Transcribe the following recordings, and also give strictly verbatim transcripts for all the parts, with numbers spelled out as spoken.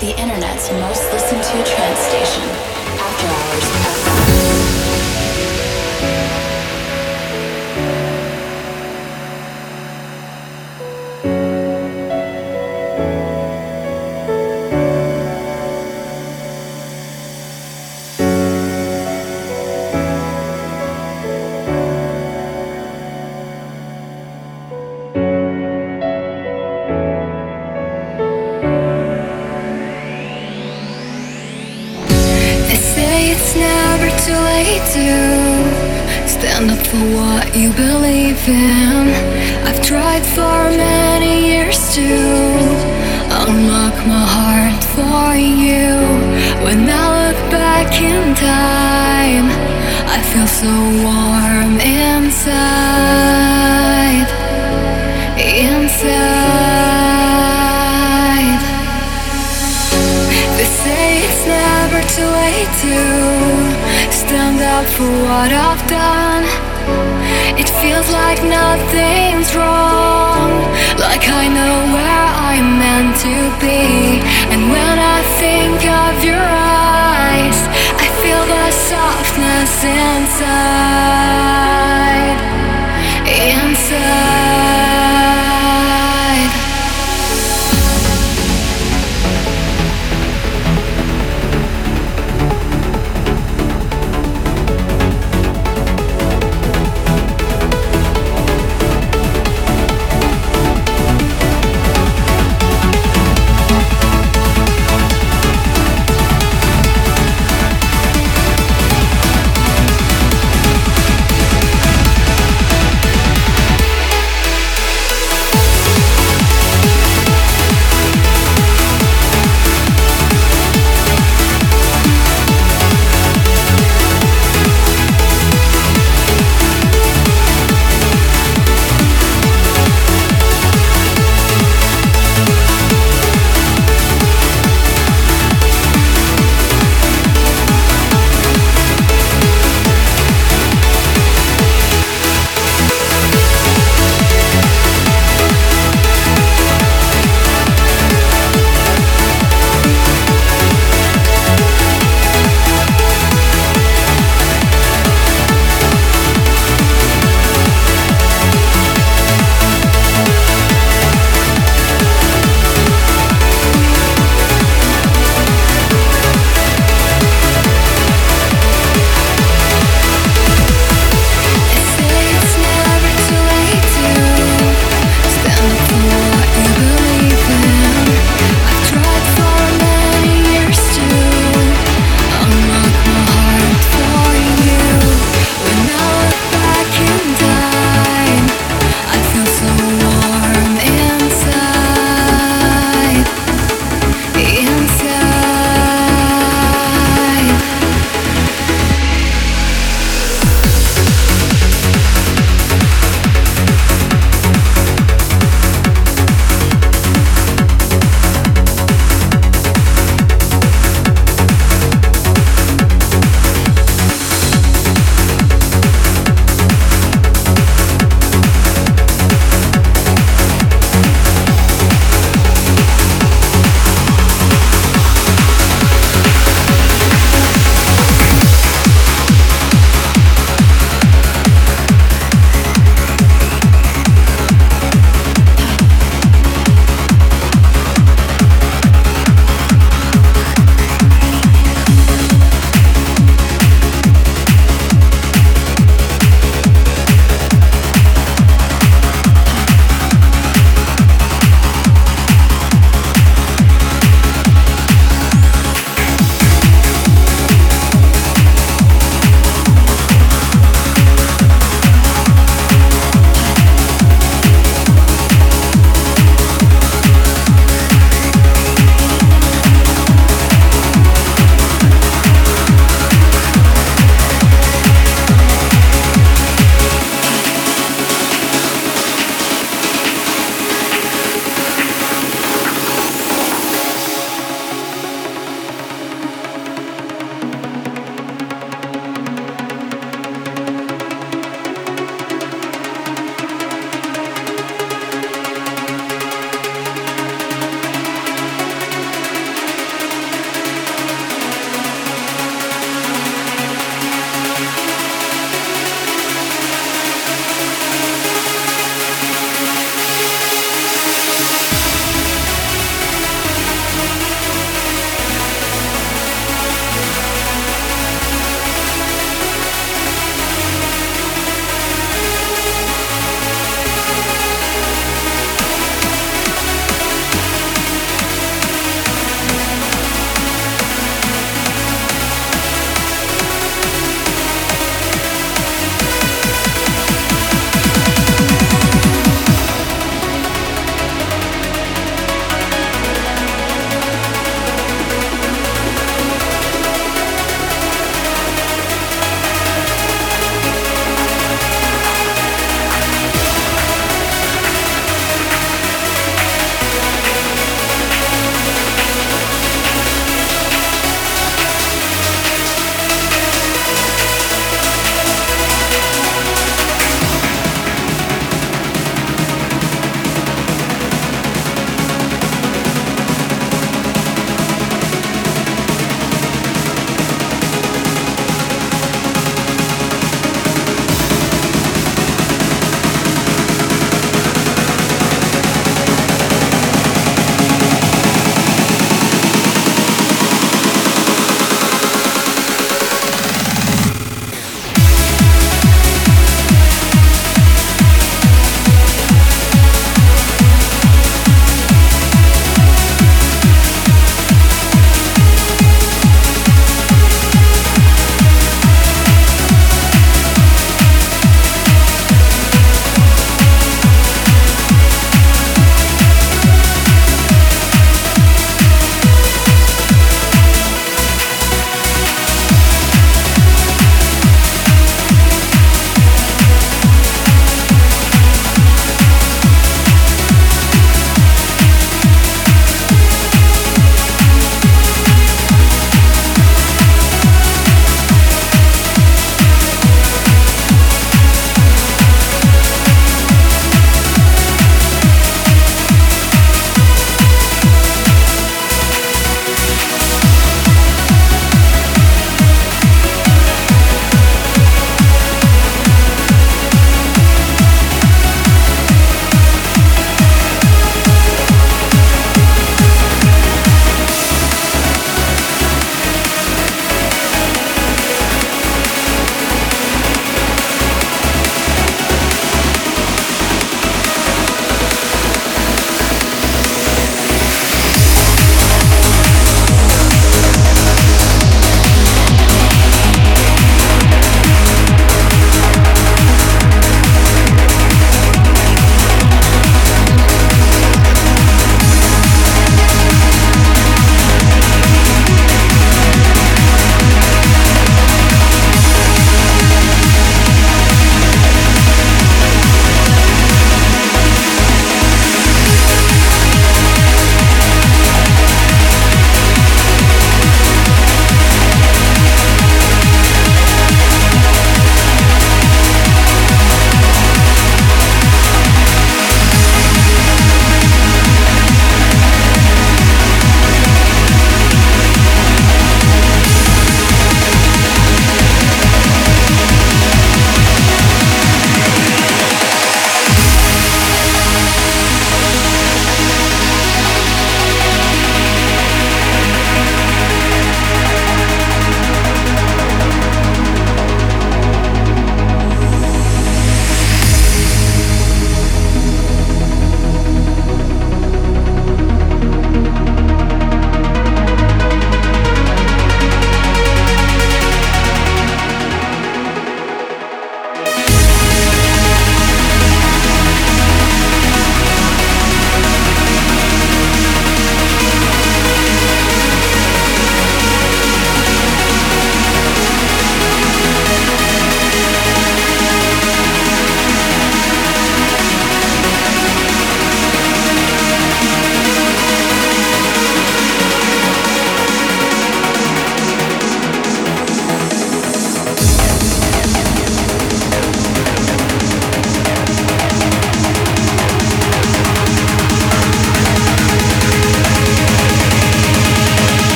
the internet's most listened to trance station, After Hours to stand up for what you believe in. I've tried for many years to unlock my heart for you. When I look back in time, I feel so warm inside, inside. They say it's never too late to stand up for what I've done. It feels like nothing's wrong, like I know where I'm meant to be. And when I think of your eyes, I feel the softness inside, inside.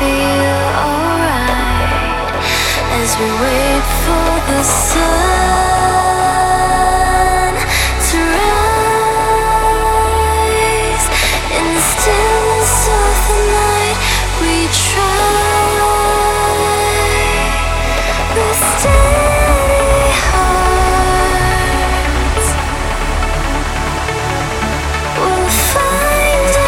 feel alright as we wait for the sun to rise. In the stillness of the night, we try the steady hearts will find.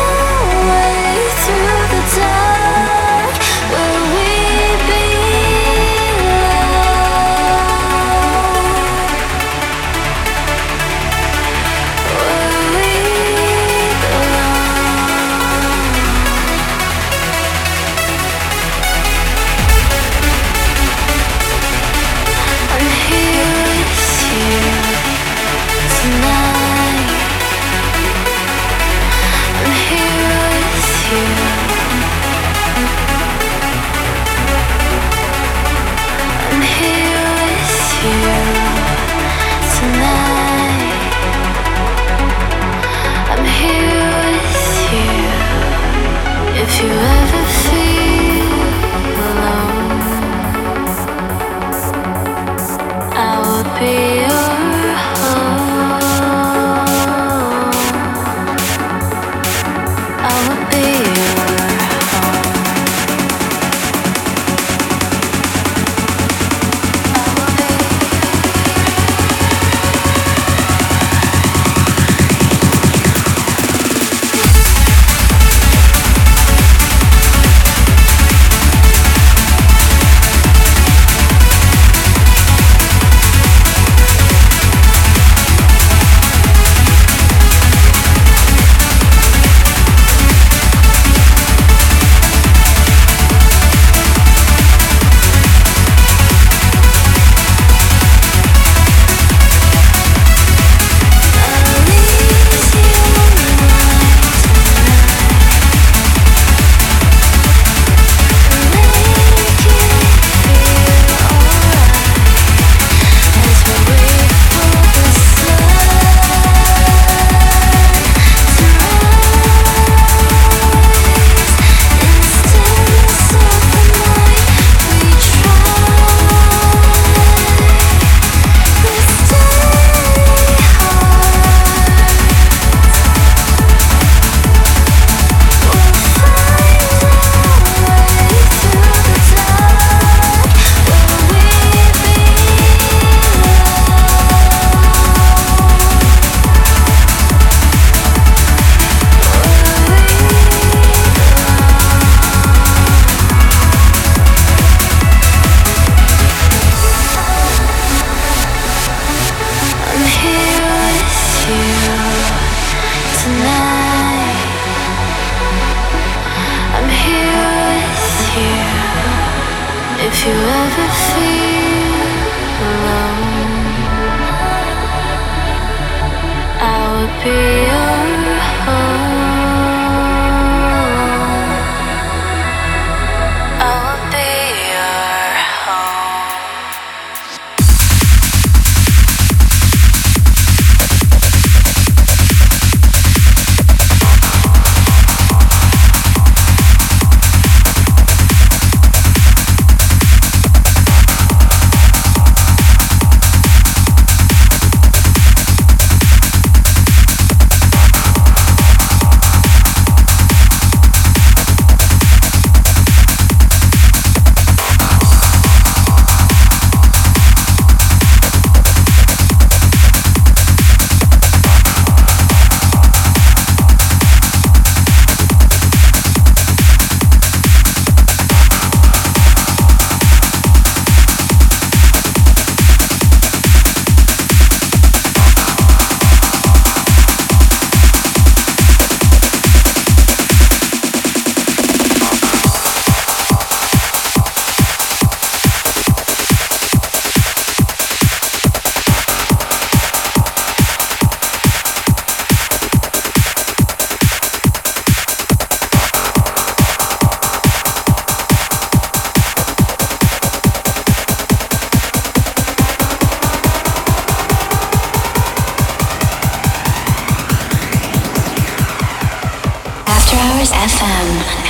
If you ever feel alone, I will be your home. I will be your F M.